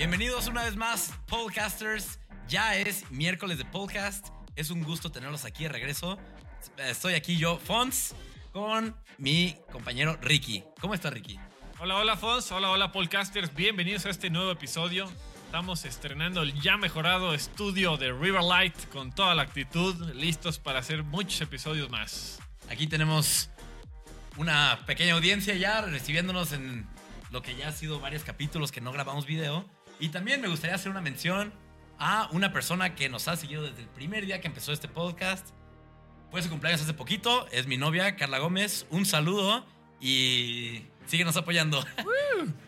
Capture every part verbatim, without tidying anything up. Bienvenidos una vez más, podcasters. Ya es miércoles de podcast. Es un gusto tenerlos aquí de regreso. Estoy aquí yo, Fons, con mi compañero Ricky. ¿Cómo está Ricky? Hola, hola Fons. Hola, hola podcasters. Bienvenidos a este nuevo episodio. Estamos estrenando el ya mejorado estudio de Riverlight con toda la actitud, listos para hacer muchos episodios más. Aquí tenemos una pequeña audiencia ya recibiéndonos en lo que ya ha sido varios capítulos que no grabamos video. Y también me gustaría hacer una mención a una persona que nos ha seguido desde el primer día que empezó este podcast. Fue su cumpleaños hace poquito, es mi novia, Carla Gómez. Un saludo y síguenos apoyando.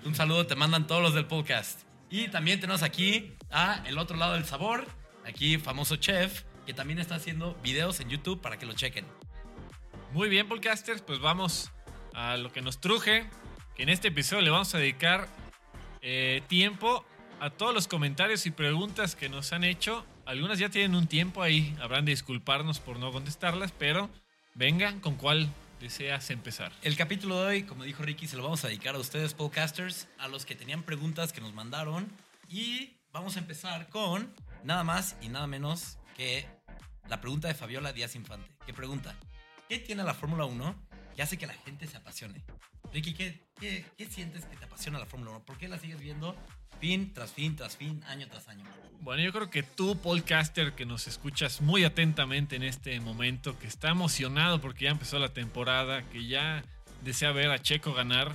Un saludo te mandan todos los del podcast. Y también tenemos aquí a El Otro Lado del Sabor, aquí famoso chef, que también está haciendo videos en YouTube para que lo chequen. Muy bien, podcasters, pues vamos a lo que nos truje, que en este episodio le vamos a dedicar eh, tiempo a todos los comentarios y preguntas que nos han hecho. Algunas ya tienen un tiempo ahí, habrán de disculparnos por no contestarlas, pero vengan con cuál deseas empezar. El capítulo de hoy, como dijo Ricky, se lo vamos a dedicar a ustedes, podcasters, a los que tenían preguntas que nos mandaron. Y vamos a empezar con nada más y nada menos que la pregunta de Fabiola Díaz Infante, que pregunta: ¿qué tiene la Fórmula uno que hace que la gente se apasione? Ricky, ¿qué, qué, qué sientes que te apasiona la Fórmula uno? ¿Por qué la sigues viendo fin tras fin, tras fin, año tras año? Bueno, yo creo que tú, podcaster, que nos escuchas muy atentamente en este momento, que está emocionado porque ya empezó la temporada, que ya desea ver a Checo ganar,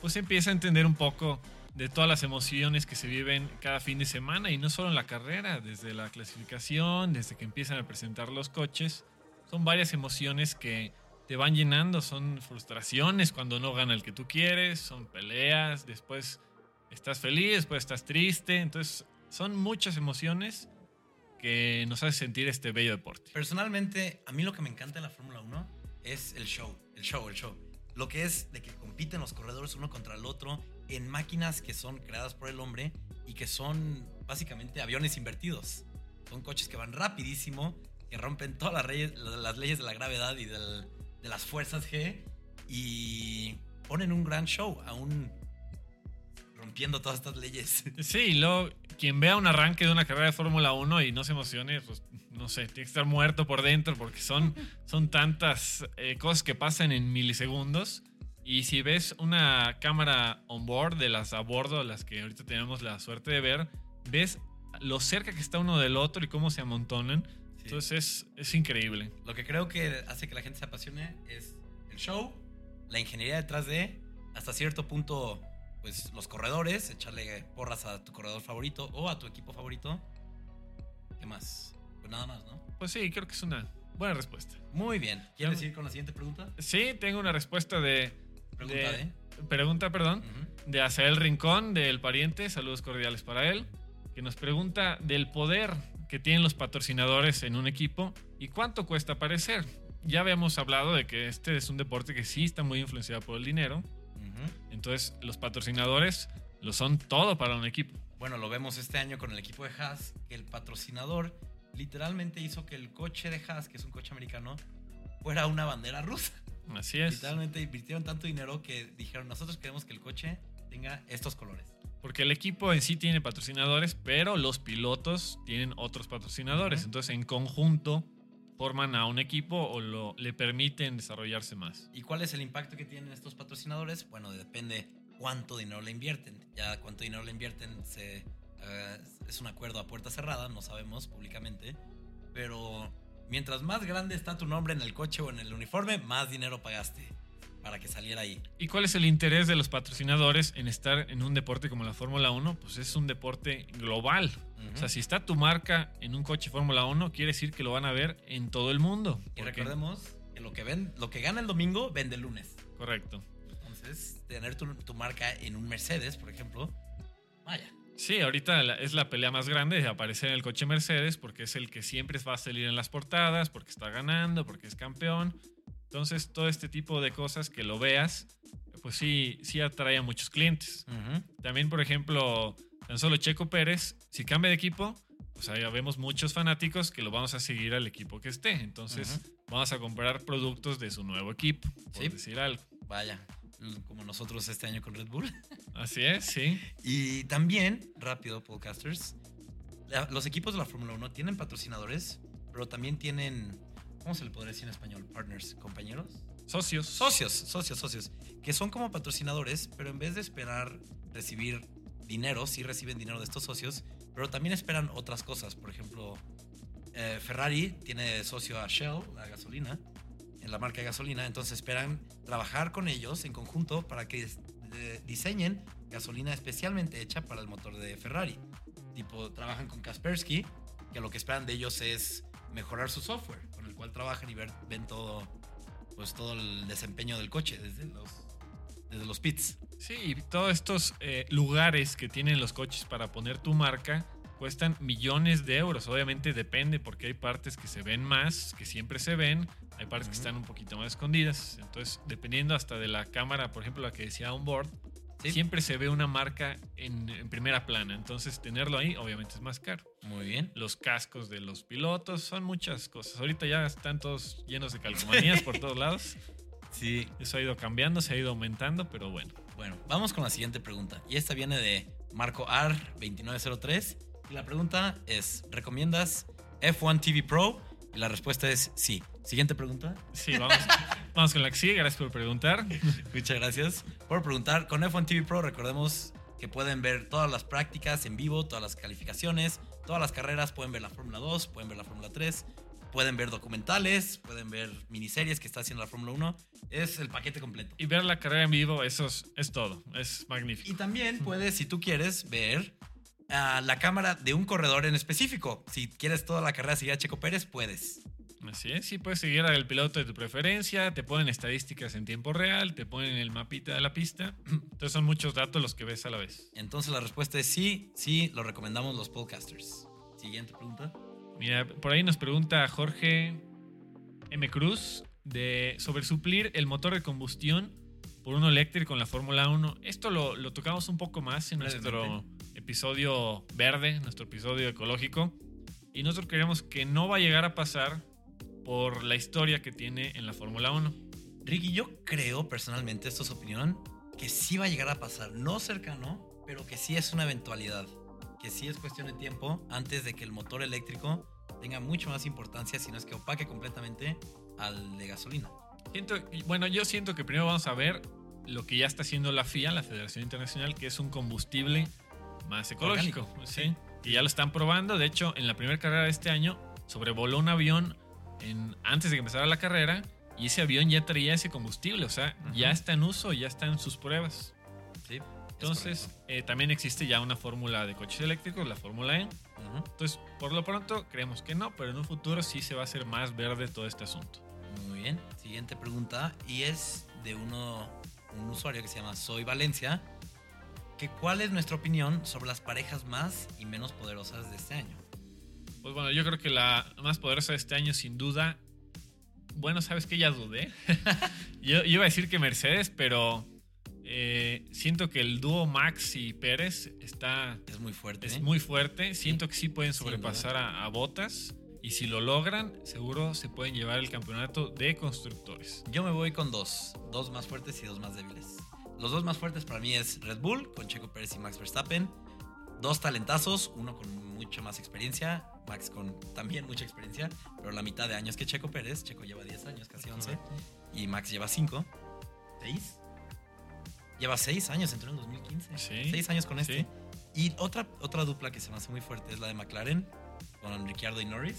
pues empieza a entender un poco de todas las emociones que se viven cada fin de semana, y no solo en la carrera, desde la clasificación, desde que empiezan a presentar los coches. Son varias emociones que te van llenando, son frustraciones cuando no gana el que tú quieres, son peleas, después estás feliz, después estás triste. Entonces son muchas emociones que nos hacen sentir este bello deporte. Personalmente, a mí lo que me encanta de la Fórmula uno es el show, el show, el show. Lo que es de que compiten los corredores uno contra el otro en máquinas que son creadas por el hombre y que son básicamente aviones invertidos. Son coches que van rapidísimo, que rompen todas las, reyes, las leyes de la gravedad y del... de las fuerzas G, y ponen un gran show, aún rompiendo todas estas leyes. Sí, luego, quien vea un arranque de una carrera de Fórmula uno y no se emocione, pues no sé, tiene que estar muerto por dentro, porque son, son tantas eh, cosas que pasan en milisegundos. Y si ves una cámara on board, de las a bordo, las que ahorita tenemos la suerte de ver, ves lo cerca que está uno del otro y cómo se amontonan. Sí. Entonces es, es increíble. Lo que creo que hace que la gente se apasione es el show, la ingeniería detrás de, hasta cierto punto, pues los corredores, echarle porras a tu corredor favorito o a tu equipo favorito. ¿Qué más? Pues nada más, ¿no? Pues sí, creo que es una buena respuesta. Muy bien. ¿Quieres ir con la siguiente pregunta? Sí, tengo una respuesta de... Pregunta de... de... Pregunta, perdón. Uh-huh. De Axel Rincón, del pariente. Saludos cordiales para él. Que nos pregunta del poder que tienen los patrocinadores en un equipo y cuánto cuesta aparecer. Ya habíamos hablado de que este es un deporte que sí está muy influenciado por el dinero. Uh-huh. Entonces, los patrocinadores lo son todo para un equipo. Bueno, lo vemos este año con el equipo de Haas, que el patrocinador literalmente hizo que el coche de Haas, que es un coche americano, fuera una bandera rusa. Así es. Literalmente invirtieron tanto dinero que dijeron: nosotros queremos que el coche tenga estos colores. Porque el equipo en sí tiene patrocinadores, pero los pilotos tienen otros patrocinadores. Uh-huh. Entonces, en conjunto, forman a un equipo o lo, le permiten desarrollarse más. ¿Y cuál es el impacto que tienen estos patrocinadores? Bueno, depende cuánto dinero le invierten. Ya cuánto dinero le invierten se, uh, es un acuerdo a puerta cerrada, no sabemos públicamente. Pero mientras más grande está tu nombre en el coche o en el uniforme, más dinero pagaste para que saliera ahí. ¿Y cuál es el interés de los patrocinadores en estar en un deporte como la Fórmula uno? Pues es un deporte global. Uh-huh. O sea, si está tu marca en un coche Fórmula uno, quiere decir que lo van a ver en todo el mundo. Y recordemos que lo que, ven, lo que gana el domingo, vende el lunes. Correcto. Entonces, tener tu, tu marca en un Mercedes, por ejemplo, vaya. Sí, ahorita es la pelea más grande de aparecer en el coche Mercedes, porque es el que siempre va a salir en las portadas, porque está ganando, porque es campeón. Entonces, todo este tipo de cosas que lo veas, pues sí, sí atrae a muchos clientes. Uh-huh. También, por ejemplo, tan solo Checo Pérez, si cambia de equipo, pues ahí vemos muchos fanáticos que lo vamos a seguir al equipo que esté. Entonces, uh-huh, vamos a comprar productos de su nuevo equipo, por sí, decir algo. Vaya. como nosotros este año con Red Bull. Así es, sí. Y también, rápido, podcasters, los equipos de la Fórmula uno tienen patrocinadores, pero también tienen, ¿cómo se le podría decir en español? Partners, compañeros. Socios. Socios, socios, socios. Que son como patrocinadores, pero en vez de esperar recibir dinero, sí reciben dinero de estos socios, pero también esperan otras cosas. Por ejemplo, eh, Ferrari tiene socio a Shell, la gasolina, en la marca de gasolina. Entonces esperan trabajar con ellos en conjunto para que eh, diseñen gasolina especialmente hecha para el motor de Ferrari. Tipo, trabajan con Kaspersky, que lo que esperan de ellos es mejorar su software, con el cual trabajan y ver, ven todo, pues, todo el desempeño del coche desde los, desde los pits. Sí, y todos estos eh, lugares que tienen los coches para poner tu marca cuestan millones de euros. Obviamente depende, porque hay partes que se ven más, que siempre se ven, hay partes uh-huh. que están un poquito más escondidas. Entonces, dependiendo hasta de la cámara, por ejemplo, la que decía onboard, ¿sí? Siempre se ve una marca en, en primera plana. Entonces, tenerlo ahí obviamente es más caro. Muy bien. Los cascos de los pilotos, son muchas cosas. Ahorita ya están todos llenos de calcomanías por todos lados. Sí. Eso ha ido cambiando, se ha ido aumentando, pero bueno. Bueno, vamos con la siguiente pregunta. Y esta viene de Marco Ar veintinueve cero tres. Y la pregunta es, ¿recomiendas F uno T V Pro? Y la respuesta es sí. Siguiente pregunta. Sí, vamos, vamos con la que sigue. Gracias por preguntar. Muchas gracias por preguntar. Con F uno T V Pro recordemos que pueden ver todas las prácticas en vivo, todas las calificaciones, todas las carreras. Pueden ver la Fórmula dos, pueden ver la Fórmula tres, pueden ver documentales, pueden ver miniseries que está haciendo la Fórmula uno. Es el paquete completo. Y ver la carrera en vivo, eso es, es todo. Es magnífico. Y también puedes, si tú quieres, ver uh, la cámara de un corredor en específico. Si quieres toda la carrera seguir a Checo Pérez, puedes. Así es, sí, puedes seguir al piloto de tu preferencia, te ponen estadísticas en tiempo real, te ponen el mapita de la pista. Entonces son muchos datos los que ves a la vez. Entonces la respuesta es sí, sí, lo recomendamos los podcasters. Siguiente pregunta. Mira, por ahí nos pregunta Jorge M. Cruz de, sobre suplir el motor de combustión por uno eléctrico en la Fórmula uno. Esto lo, lo tocamos un poco más en nuestro episodio verde, nuestro episodio ecológico. Y nosotros creemos que no va a llegar a pasar por la historia que tiene en la Fórmula uno. Ricky, yo creo personalmente, esto es opinión, que sí va a llegar a pasar, no cercano, pero que sí es una eventualidad, que sí es cuestión de tiempo antes de que el motor eléctrico tenga mucho más importancia, si no es que opaque completamente al de gasolina. Siento, bueno, yo siento que primero vamos a ver lo que ya está haciendo la F I A, la Federación Internacional, que es un combustible más ecológico. Orgánico, ¿sí? Sí. Y ya lo están probando. De hecho, en la primera carrera de este año sobrevoló un avión En, antes de que empezara la carrera, y ese avión ya traía ese combustible, o sea, uh-huh. ya está en uso, ya está en sus pruebas. Sí, entonces eh, también existe ya una fórmula de coches eléctricos, la Fórmula E. Uh-huh. Entonces, por lo pronto creemos que no, pero en un futuro sí se va a hacer más verde todo este asunto. Muy bien, siguiente pregunta, y es de uno, un usuario que se llama Soy Valencia, que ¿cuál es nuestra opinión sobre las parejas más y menos poderosas de este año? Pues bueno, yo creo que la más poderosa de este año, sin duda... Bueno, ¿sabes qué? Ya dudé. yo, yo iba a decir que Mercedes, pero eh, siento que el dúo Max y Pérez está... Es muy fuerte. Es ¿eh? muy fuerte. Siento sí. que sí pueden sobrepasar sí, a, a Bottas. Y si lo logran, seguro se pueden llevar el campeonato de constructores. Yo me voy con dos. Dos más fuertes y dos más débiles. Los dos más fuertes para mí es Red Bull, con Checo Pérez y Max Verstappen. Dos talentazos, uno con mucha más experiencia, Max con también mucha experiencia, pero la mitad de años que Checo Pérez. Checo lleva diez años, casi once, y Max lleva cinco, seis. Lleva seis años, entró en dos mil quince. Sí, seis años con este. Sí. Y otra, otra dupla que se me hace muy fuerte es la de McLaren, con Ricciardo y Norris.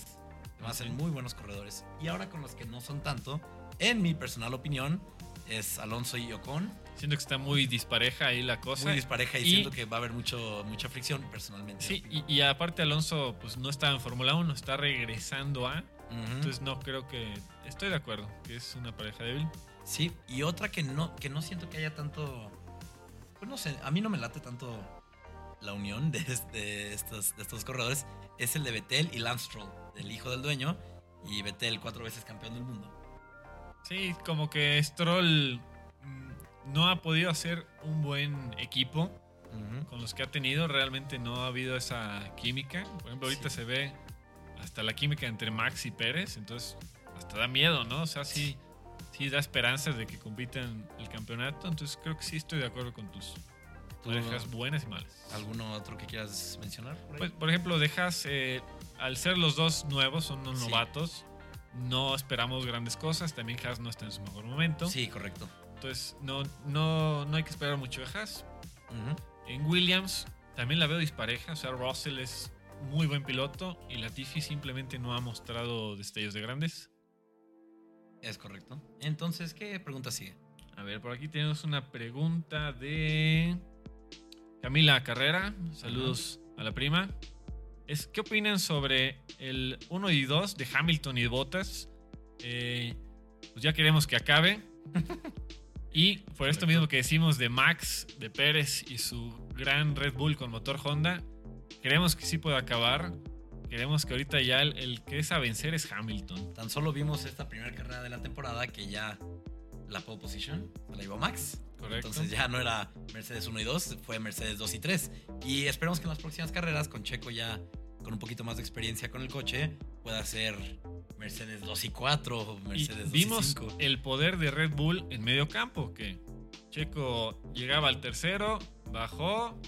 Se me hacen sí. muy buenos corredores. Y ahora con los que no son tanto, en mi personal opinión, es Alonso y Ocon. Siento que está muy dispareja ahí la cosa. Muy dispareja y, y siento que va a haber mucho, mucha fricción personalmente. Sí, y, y aparte Alonso pues no está en Fórmula uno, está regresando a... Uh-huh. Entonces no creo que... Estoy de acuerdo que es una pareja débil. Sí, y otra que no, que no siento que haya tanto... Pues no sé, a mí no me late tanto la unión de, de, estos, de estos corredores. Es el de Vettel y Lance Stroll, el hijo del dueño. Y Vettel, cuatro veces campeón del mundo. Sí, como que Stroll... no ha podido hacer un buen equipo uh-huh. con los que ha tenido. Realmente no ha habido esa química. Por ejemplo, ahorita sí. se ve hasta la química entre Max y Pérez. Entonces, hasta da miedo, ¿no? O sea, sí, sí da esperanzas de que compitan el campeonato. Entonces creo que sí estoy de acuerdo con tus parejas buenas y malas. ¿Alguno otro que quieras mencionar? Por, pues, por ejemplo, dejas, eh, al ser los dos nuevos, son unos sí. novatos, no esperamos grandes cosas. También Haas no está en su mejor momento. Sí, correcto. Entonces no, no, no hay que esperar mucho de Haas. Uh-huh. En Williams también la veo dispareja. O sea, Russell es muy buen piloto y Latifi simplemente no ha mostrado destellos de grandes. Es correcto. Entonces, ¿qué pregunta sigue? A ver, por aquí tenemos una pregunta de Camila Carrera. Saludos uh-huh. a la prima. Es, ¿qué opinan sobre el uno y dos de Hamilton y de Bottas? Eh, pues ya queremos que acabe. Y por correcto. Esto mismo que decimos de Max, de Pérez y su gran Red Bull con motor Honda, queremos que sí pueda acabar. Queremos que ahorita ya el, el que es a vencer es Hamilton. Tan solo vimos esta primera carrera de la temporada que ya la pole position la llevó Max. Correcto. Entonces ya no era Mercedes uno y dos, fue Mercedes dos y tres. Y esperemos que en las próximas carreras, con Checo ya con un poquito más de experiencia con el coche, pueda ser Mercedes dos y cuatro, Mercedes y vimos dos y cinco. El poder de Red Bull en medio campo, que Checo llegaba al tercero, bajó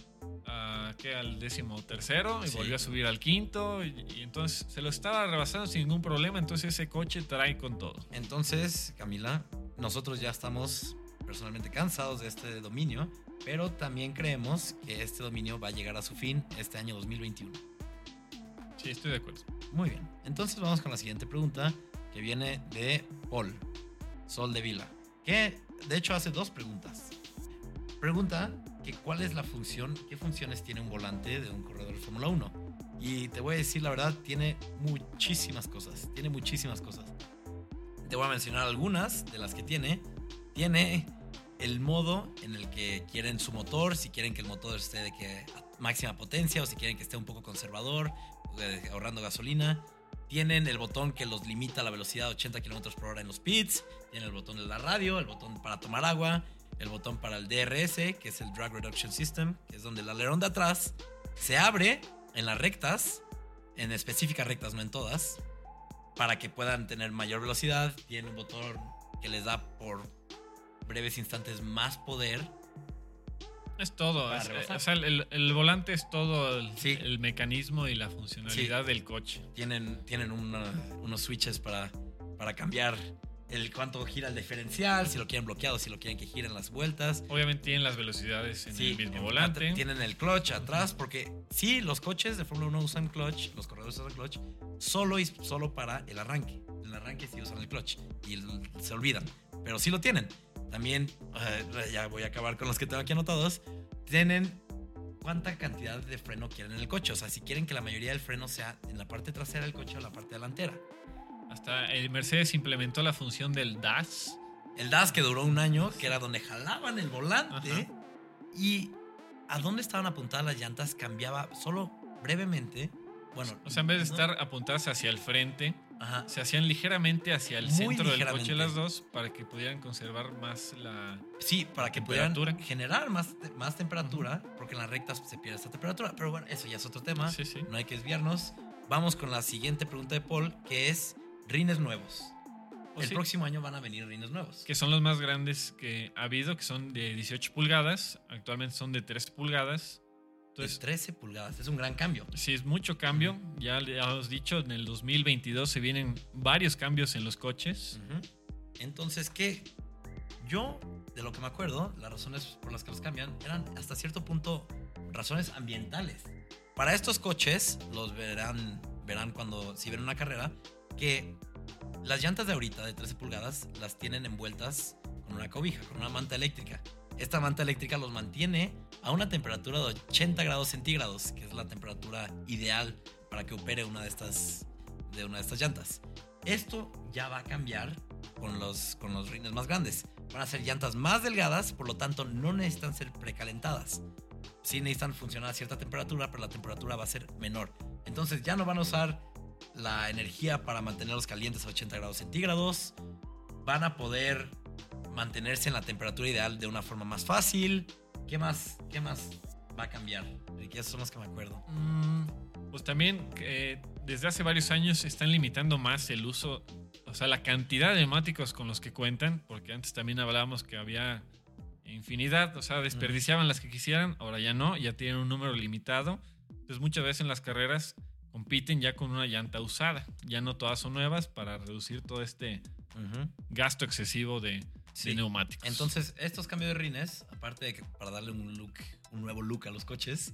A, que al décimo tercero y sí. volvió a subir al quinto y, y entonces se lo estaba rebasando sin ningún problema. Entonces ese coche trae con todo. Entonces, Camila, nosotros ya estamos personalmente cansados de este dominio, pero también creemos que este dominio va a llegar a su fin este año dos mil veintiuno. Sí, estoy de acuerdo. Muy bien, entonces vamos con la siguiente pregunta, que viene de Paul Sol de Vila, que de hecho hace dos preguntas. Pregunta que cuál es la función, qué funciones tiene un volante de un corredor de Fórmula uno. Y te voy a decir la verdad, tiene muchísimas cosas, tiene muchísimas cosas. Te voy a mencionar algunas de las que tiene. Tiene el modo en el que quieren su motor, si quieren que el motor esté de que máxima potencia o si quieren que esté un poco conservador, ahorrando gasolina. Tienen el botón que los limita a la velocidad de ochenta kilómetros por hora en los pits. Tienen el botón de la radio, el botón para tomar agua, el botón para el D R S, que es el Drag Reduction System, que es donde el alerón de atrás se abre en las rectas, en específicas rectas, no en todas, para que puedan tener mayor velocidad. Tiene un botón que les da por breves instantes más poder. Es todo. Es, o sea, el, el volante es todo el, sí. el mecanismo y la funcionalidad sí. del coche. Tienen, tienen una, unos switches para, para cambiar el cuánto gira el diferencial, si lo quieren bloqueado, si lo quieren que giren las vueltas. Obviamente tienen las velocidades en sí, el mismo volante. Tienen el clutch atrás, porque sí, los coches de Fórmula uno usan clutch, los corredores usan clutch, solo y solo para el arranque. En el arranque sí usan el clutch y se olvidan, pero sí lo tienen. También, uh, ya voy a acabar con los que tengo aquí anotados, tienen cuánta cantidad de freno quieren en el coche. O sea, si quieren que la mayoría del freno sea en la parte trasera del coche o la parte delantera. Hasta el Mercedes implementó la función del D A S. El D A S que duró un año, que era donde jalaban el volante. Ajá. Y a dónde estaban apuntadas las llantas cambiaba solo brevemente. Bueno, o sea, en vez de estar apuntadas hacia el frente, ajá, se hacían ligeramente hacia el muy centro del coche las dos, para que pudieran conservar más la sí, para que pudieran generar más, más temperatura, ajá, porque en las rectas se pierde esta temperatura. Pero bueno, eso ya es otro tema. Sí, sí. No hay que desviarnos. Vamos con la siguiente pregunta de Paul, que es rines nuevos. Oh, el sí. próximo año van a venir rines nuevos, que son los más grandes que ha habido, que son de dieciocho pulgadas. Actualmente son de trece pulgadas. Entonces, de trece pulgadas, es un gran cambio. Sí, es mucho cambio. Uh-huh. Ya hemos dicho, en el dos mil veintidós se vienen varios cambios en los coches. Uh-huh. Entonces, ¿qué? Yo, de lo que me acuerdo, las razones por las que los cambian eran hasta cierto punto razones ambientales. Para estos coches, los verán, verán cuando, si ven una carrera, que las llantas de ahorita de trece pulgadas las tienen envueltas con una cobija, con una manta eléctrica. Esta manta eléctrica los mantiene a una temperatura de ochenta grados centígrados, que es la temperatura ideal para que opere una de estas, de una de estas llantas. Esto ya va a cambiar con los, con los rines más grandes. Van a ser llantas más delgadas, por lo tanto no necesitan ser precalentadas. Sí necesitan funcionar a cierta temperatura, pero la temperatura va a ser menor. Entonces ya no van a usar la energía para mantenerlos calientes a ochenta grados centígrados. Van a poder mantenerse en la temperatura ideal de una forma más fácil. ¿Qué más, qué más va a cambiar? Esos son los que me acuerdo. Pues también eh, desde hace varios años están limitando más el uso, o sea, la cantidad de neumáticos con los que cuentan, porque antes también hablábamos que había infinidad, o sea, desperdiciaban las que quisieran, ahora ya no, ya tienen un número limitado. Entonces muchas veces en las carreras compiten ya con una llanta usada, ya no todas son nuevas, para reducir todo este uh-huh. gasto excesivo de, sí. de neumáticos. Entonces estos cambios de rines, aparte de que para darle un look, un nuevo look a los coches,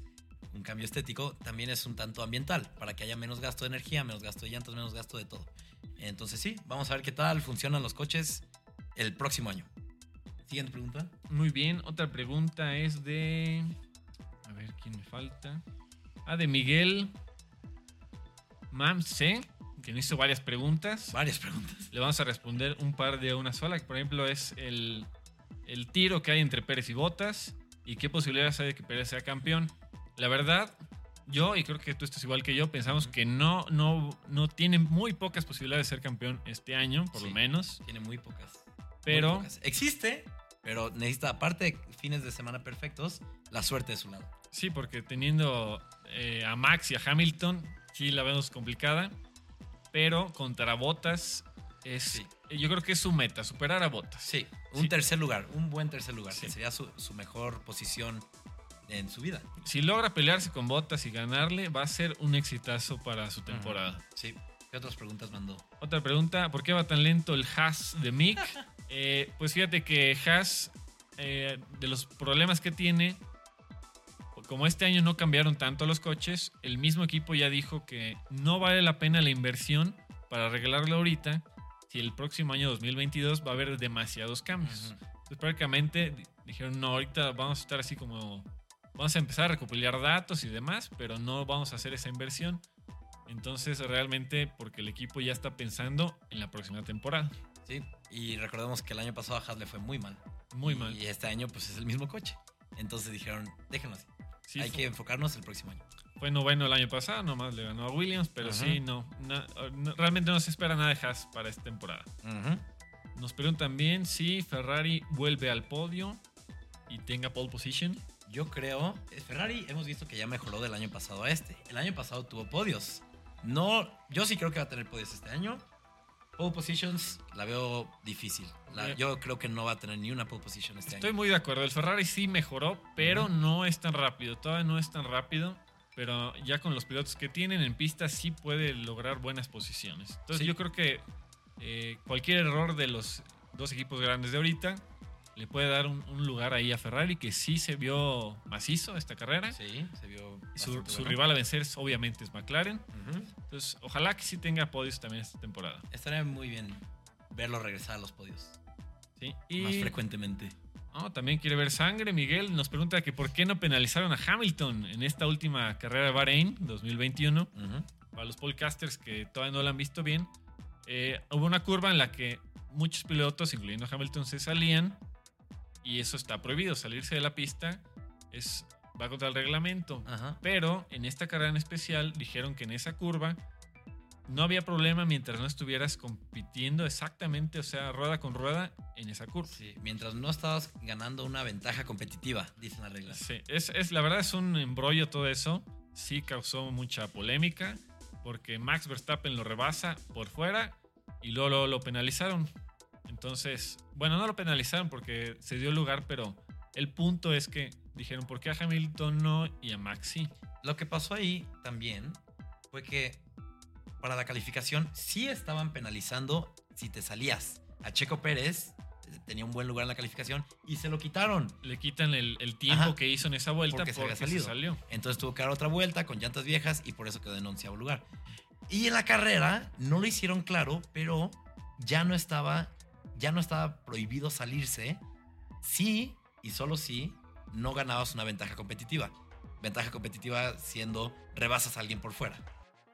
un cambio estético, también es un tanto ambiental, para que haya menos gasto de energía, menos gasto de llantas, menos gasto de todo. Entonces sí, vamos a ver qué tal funcionan los coches el próximo año. Siguiente pregunta. Muy bien, otra pregunta es de... A ver, ¿quién me falta? Ah, de Miguel Mamse, que nos hizo varias preguntas. Varias preguntas. Le vamos a responder un par de una sola. Por ejemplo, es el, el tiro que hay entre Pérez y Bottas y qué posibilidades hay de que Pérez sea campeón. La verdad, yo, y creo que tú estás igual que yo, pensamos que no, no, no tiene muy pocas posibilidades de ser campeón este año, por sí, lo menos. Tiene muy pocas. Pero muy pocas. Existe, pero necesita, aparte de fines de semana perfectos, la suerte de su lado. Sí, porque teniendo eh, a Max y a Hamilton, sí la vemos complicada, pero contra Bottas es... Sí. Yo creo que es su meta, superar a Bottas. Sí, un sí. tercer lugar, un buen tercer lugar, sí. que sería su, su mejor posición en su vida. Si logra pelearse con Bottas y ganarle, va a ser un exitazo para su temporada. Uh-huh. Sí. ¿Qué otras preguntas mandó? Otra pregunta, ¿por qué va tan lento el Haas de Mick? eh, pues fíjate que Haas, eh, de los problemas que tiene, como este año no cambiaron tanto los coches, el mismo equipo ya dijo que no vale la pena la inversión para arreglarlo ahorita, si el próximo año dos mil veintidós va a haber demasiados cambios. Uh-huh. Entonces prácticamente dijeron, no, ahorita vamos a estar así como... Vamos a empezar a recopilar datos y demás, pero no vamos a hacer esa inversión. Entonces, realmente, porque el equipo ya está pensando en la próxima temporada. Sí, y recordemos que el año pasado a Haas le fue muy mal. Muy y mal. Y este año, pues, es el mismo coche. Entonces dijeron, déjenlo así. Sí, Hay fue, que enfocarnos el próximo año. Fue noveno el año pasado, nomás le ganó a Williams, pero Ajá. sí, no, no, no. Realmente no se espera nada de Haas para esta temporada. Ajá. Nos preguntan también si Ferrari vuelve al podio y tenga pole position. Yo creo, Ferrari hemos visto que ya mejoró del año pasado a este. El año pasado tuvo podios. No, yo sí creo que va a tener podios este año. Pole positions la veo difícil. La, yo creo que no va a tener ni una pole position este Estoy año. Estoy muy de acuerdo. El Ferrari sí mejoró, pero uh-huh. no es tan rápido. Todavía no es tan rápido, pero ya con los pilotos que tienen en pista sí puede lograr buenas posiciones. Entonces sí. yo creo que eh, cualquier error de los dos equipos grandes de ahorita le puede dar un, un lugar ahí a Ferrari, que sí se vio macizo esta carrera. Sí, se vio. Su, su rival a vencer obviamente es McLaren. Uh-huh. Entonces, ojalá que sí tenga podios también esta temporada. Estaría muy bien verlo regresar a los podios. Sí. Y más frecuentemente. Oh, también quiere ver sangre. Miguel nos pregunta que por qué no penalizaron a Hamilton en esta última carrera de Bahrein dos mil veintiuno. Uh-huh. Para los podcasters que todavía no la han visto bien, eh, hubo una curva en la que muchos pilotos, incluyendo a Hamilton, se salían. Y eso está prohibido, salirse de la pista es, va contra el reglamento. Ajá. Pero en esta carrera en especial dijeron que en esa curva no había problema mientras no estuvieras compitiendo exactamente, o sea, rueda con rueda en esa curva. Sí, mientras no estabas ganando una ventaja competitiva, dicen las reglas. Sí, es, es, la verdad es un embrollo todo eso. Sí causó mucha polémica porque Max Verstappen lo rebasa por fuera y luego, luego lo penalizaron. Entonces, bueno, no lo penalizaron porque se dio lugar, pero el punto es que dijeron, ¿por qué a Hamilton no y a Max sí? Lo que pasó ahí también fue que para la calificación sí estaban penalizando si te salías. A Checo Pérez tenía un buen lugar en la calificación y se lo quitaron. Le quitan el, el tiempo Ajá, que hizo en esa vuelta porque, porque, se, porque se salió. Entonces tuvo que dar otra vuelta con llantas viejas y por eso quedó en onceavo lugar. Y en la carrera no lo hicieron claro, pero ya no estaba... ya no estaba prohibido salirse si y solo si no ganabas una ventaja competitiva. Ventaja competitiva siendo rebasas a alguien por fuera.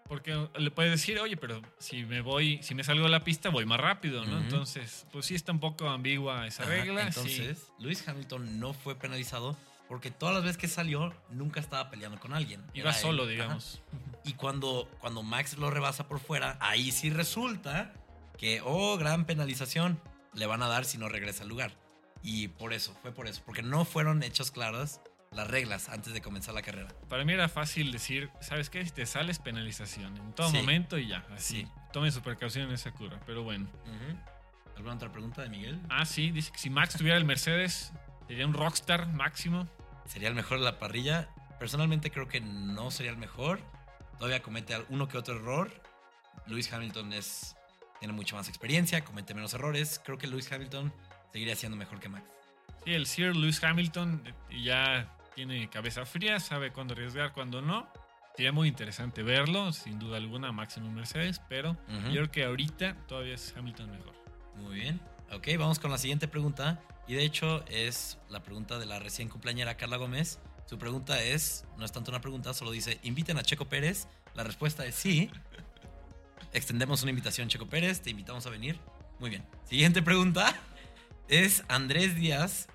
Porque le puedes decir, oye, pero si me voy, si me salgo de la pista voy más rápido, ¿no? Uh-huh. Entonces, pues sí está un poco ambigua esa Ajá, regla. Entonces, sí. Lewis Hamilton no fue penalizado porque todas las veces que salió nunca estaba peleando con alguien. Iba Era solo, él. digamos. Ajá. Y cuando, cuando Max lo rebasa por fuera, ahí sí resulta que, oh, gran penalización. Le van a dar si no regresa al lugar. Y por eso, fue por eso. Porque no fueron hechas claras las reglas antes de comenzar la carrera. Para mí era fácil decir, ¿sabes qué? Si te sales, penalización en todo sí. momento y ya, así. Sí. Tomen su precaución en esa curva, pero bueno. Uh-huh. ¿Alguna otra pregunta de Miguel? Ah, sí, dice que si Max tuviera el Mercedes, sería un rockstar máximo. ¿Sería el mejor de la parrilla? Personalmente creo que no sería el mejor. Todavía comete uno que otro error. Lewis Hamilton es, tiene mucho más experiencia, comete menos errores. Creo que Lewis Hamilton seguiría siendo mejor que Max. Sí, el Sir Lewis Hamilton ya tiene cabeza fría, sabe cuándo arriesgar, cuándo no. Sería muy interesante verlo, sin duda alguna, Max en un Mercedes, pero uh-huh. yo creo que ahorita todavía es Hamilton mejor. Muy bien. Ok, vamos con la siguiente pregunta. Y de hecho es la pregunta de la recién cumpleañera Carla Gómez. Su pregunta es, no es tanto una pregunta, solo dice, ¿inviten a Checo Pérez? La respuesta es sí. Extendemos una invitación, Checo Pérez, te invitamos a venir. Muy bien. Siguiente pregunta es Andrés Díaz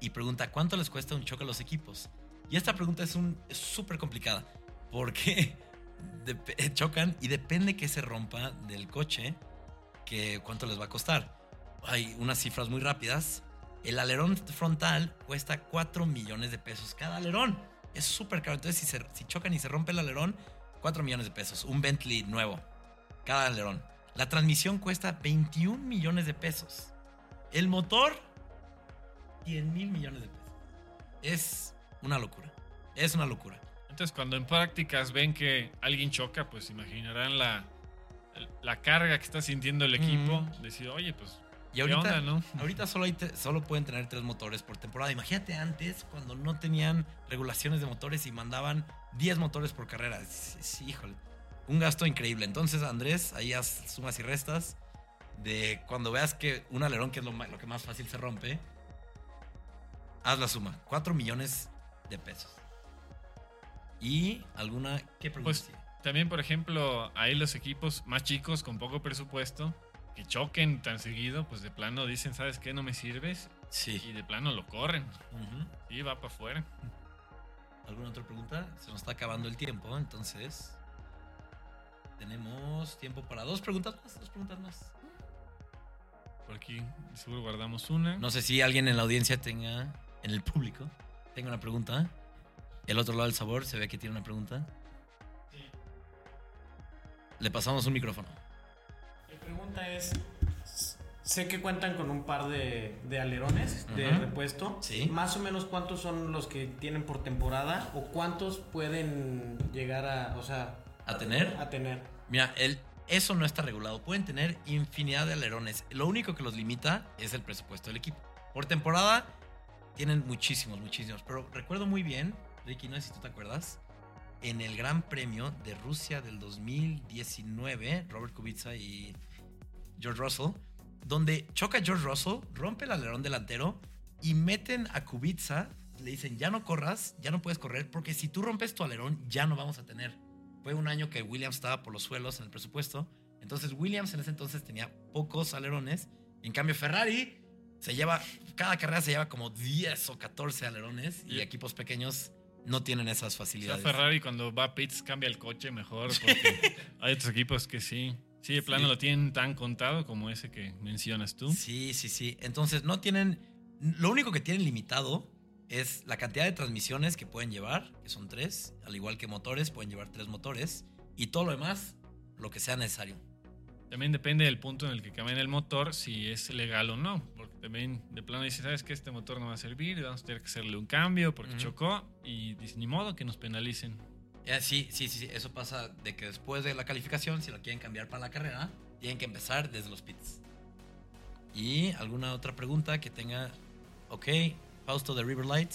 y pregunta, ¿cuánto les cuesta un choque a los equipos? Y esta pregunta es súper complicada porque de, chocan y depende que se rompa del coche, que cuánto les va a costar. Hay unas cifras muy rápidas. El alerón frontal cuesta cuatro millones de pesos cada alerón. Es súper caro. Entonces, si, se, si chocan y se rompe el alerón, cuatro millones de pesos. Un Bentley nuevo. Cada alerón. La transmisión cuesta veintiún millones de pesos. El motor, diez mil millones de pesos. Es una locura. Es una locura. Entonces, cuando en prácticas ven que alguien choca, pues imaginarán la, la carga que está sintiendo el equipo. Mm. Decir, oye, pues... Y ahorita, ¿qué onda, no? Ahorita solo, hay te, solo pueden tener tres motores por temporada. Imagínate antes cuando no tenían regulaciones de motores y mandaban diez motores por carrera. Sí, sí, híjole, un gasto increíble. Entonces, Andrés, ahí haz sumas y restas de cuando veas que un alerón, que es lo, lo que más fácil se rompe, haz la suma. cuatro millones de pesos. ¿Y alguna? ¿Qué pregunta? Pues, también, por ejemplo, hay los equipos más chicos con poco presupuesto que choquen tan seguido, pues de plano dicen, ¿sabes qué? No me sirves. Sí. Y de plano lo corren. Uh-huh. Y va para afuera. ¿Alguna otra pregunta? Se nos está acabando el tiempo, entonces tenemos tiempo para dos preguntas más. Dos preguntas más. Por aquí seguro guardamos una. No sé si alguien en la audiencia tenga, en el público, tenga una pregunta. El otro lado del sabor se ve que tiene una pregunta. Sí. Le pasamos un micrófono. La pregunta es, sé que cuentan con un par de, de alerones uh-huh. de repuesto, ¿sí? Más o menos cuántos son los que tienen por temporada o cuántos pueden llegar a, o sea, a tener. A tener. Mira, el, eso no está regulado, pueden tener infinidad de alerones, lo único que los limita es el presupuesto del equipo. Por temporada tienen muchísimos, muchísimos, pero recuerdo muy bien, Ricky, no sé si tú te acuerdas, en el Gran Premio de Rusia del dos mil diecinueve, Robert Kubica y George Russell, donde choca George Russell, rompe el alerón delantero y meten a Kubica, le dicen, ya no corras, ya no puedes correr, porque si tú rompes tu alerón, ya no vamos a tener. Fue un año que Williams estaba por los suelos en el presupuesto, entonces Williams en ese entonces tenía pocos alerones, en cambio Ferrari se lleva, cada carrera se lleva como diez o catorce alerones y equipos pequeños no tienen esas facilidades. O sea, Ferrari cuando va a pits cambia el coche mejor porque hay otros equipos que sí. Sí, de plano sí. Lo tienen tan contado como ese que mencionas tú. Sí, sí, sí. Entonces, no tienen... Lo único que tienen limitado es la cantidad de transmisiones que pueden llevar, que son tres. Al igual que motores, pueden llevar tres motores. Y todo lo demás, lo que sea necesario. También depende del punto en el que cambien el motor, si es legal o no. Porque también de plano dicen, ¿sabes qué? Este motor no va a servir, vamos a tener que hacerle un cambio porque uh-huh. chocó. Y dicen, ni modo que nos penalicen. Sí, sí, sí, eso pasa de que después de la calificación, si lo quieren cambiar para la carrera, tienen que empezar desde los pits. ¿Y alguna otra pregunta que tenga? Ok, Fausto de Riverlight.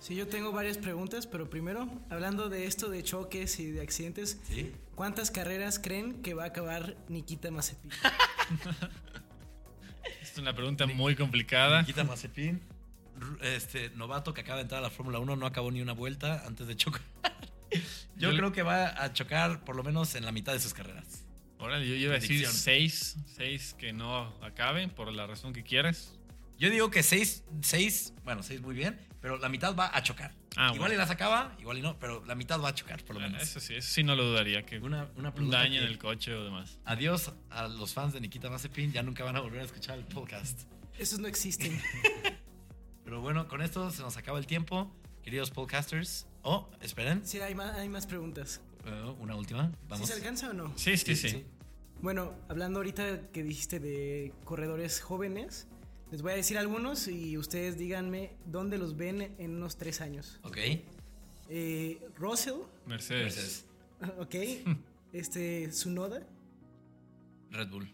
Sí, yo tengo varias preguntas, pero primero, hablando de esto de choques y de accidentes, ¿sí? ¿Cuántas carreras creen que va a acabar Nikita Mazepin? Es una pregunta muy complicada. Nikita Mazepin, este novato que acaba de entrar a la Fórmula uno, no acabó ni una vuelta antes de chocar. Yo, yo creo que va a chocar por lo menos en la mitad de sus carreras. Ahora yo iba a decir seis, seis que no acaben por la razón que quieras. Yo digo que seis, seis, bueno, seis muy bien, pero la mitad va a chocar. Ah, igual bueno. Y las acaba, igual y no, pero la mitad va a chocar por lo bueno, menos. Eso sí, eso sí no lo dudaría, que una, una un daño en el coche o demás. Adiós a los fans de Nikita Mazepin, ya nunca van a volver a escuchar el podcast. Esos no existen. Pero bueno, con esto se nos acaba el tiempo. queridos podcasters. Oh, esperen. Sí, hay más, hay más preguntas. Uh, una última. Vamos. ¿Sí se alcanza o no? Sí, sí, sí. sí. Bueno, hablando ahorita que dijiste de corredores jóvenes, les voy a decir algunos y ustedes díganme dónde los ven en unos tres años. Ok. Eh, Russell. Mercedes. Mercedes. Ok. este, Tsunoda. Red Bull.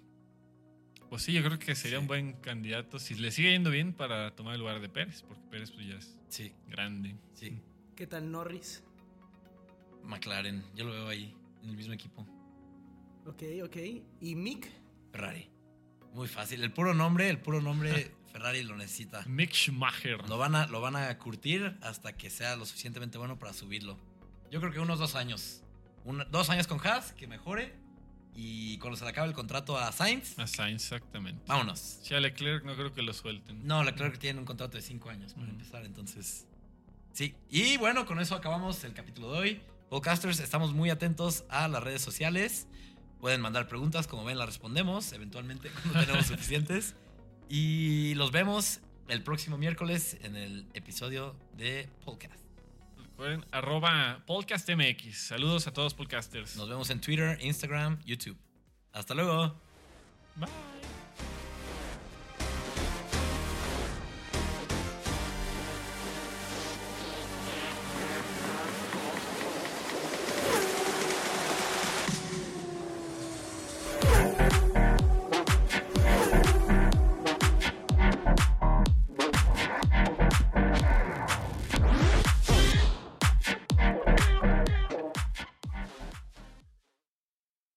Pues sí, yo creo que sería sí. un buen candidato si le sigue yendo bien para tomar el lugar de Pérez, porque Pérez pues ya es sí. grande. Sí. ¿Qué tal Norris? McLaren. Yo lo veo ahí, en el mismo equipo. Ok, ok. ¿Y Mick? Ferrari. Muy fácil. El puro nombre, el puro nombre Ferrari lo necesita. Mick Schumacher. Lo van a, lo van a curtir hasta que sea lo suficientemente bueno para subirlo. Yo creo que unos dos años. Un, dos años con Haas, que mejore. Y cuando se le acabe el contrato a Sainz. A Sainz, exactamente. Vámonos. Ya Leclerc no creo que lo suelten. No, Leclerc tiene un contrato de cinco años para mm. empezar, entonces... Sí. Y bueno, con eso acabamos el capítulo de hoy. Podcasters, estamos muy atentos a las redes sociales. Pueden mandar preguntas, como ven las respondemos eventualmente cuando tenemos suficientes. Y los vemos el próximo miércoles en el episodio de Podcast. Recuerden, arroba PodcastMX. Saludos a todos podcasters. Nos vemos en Twitter, Instagram, YouTube. Hasta luego. Bye.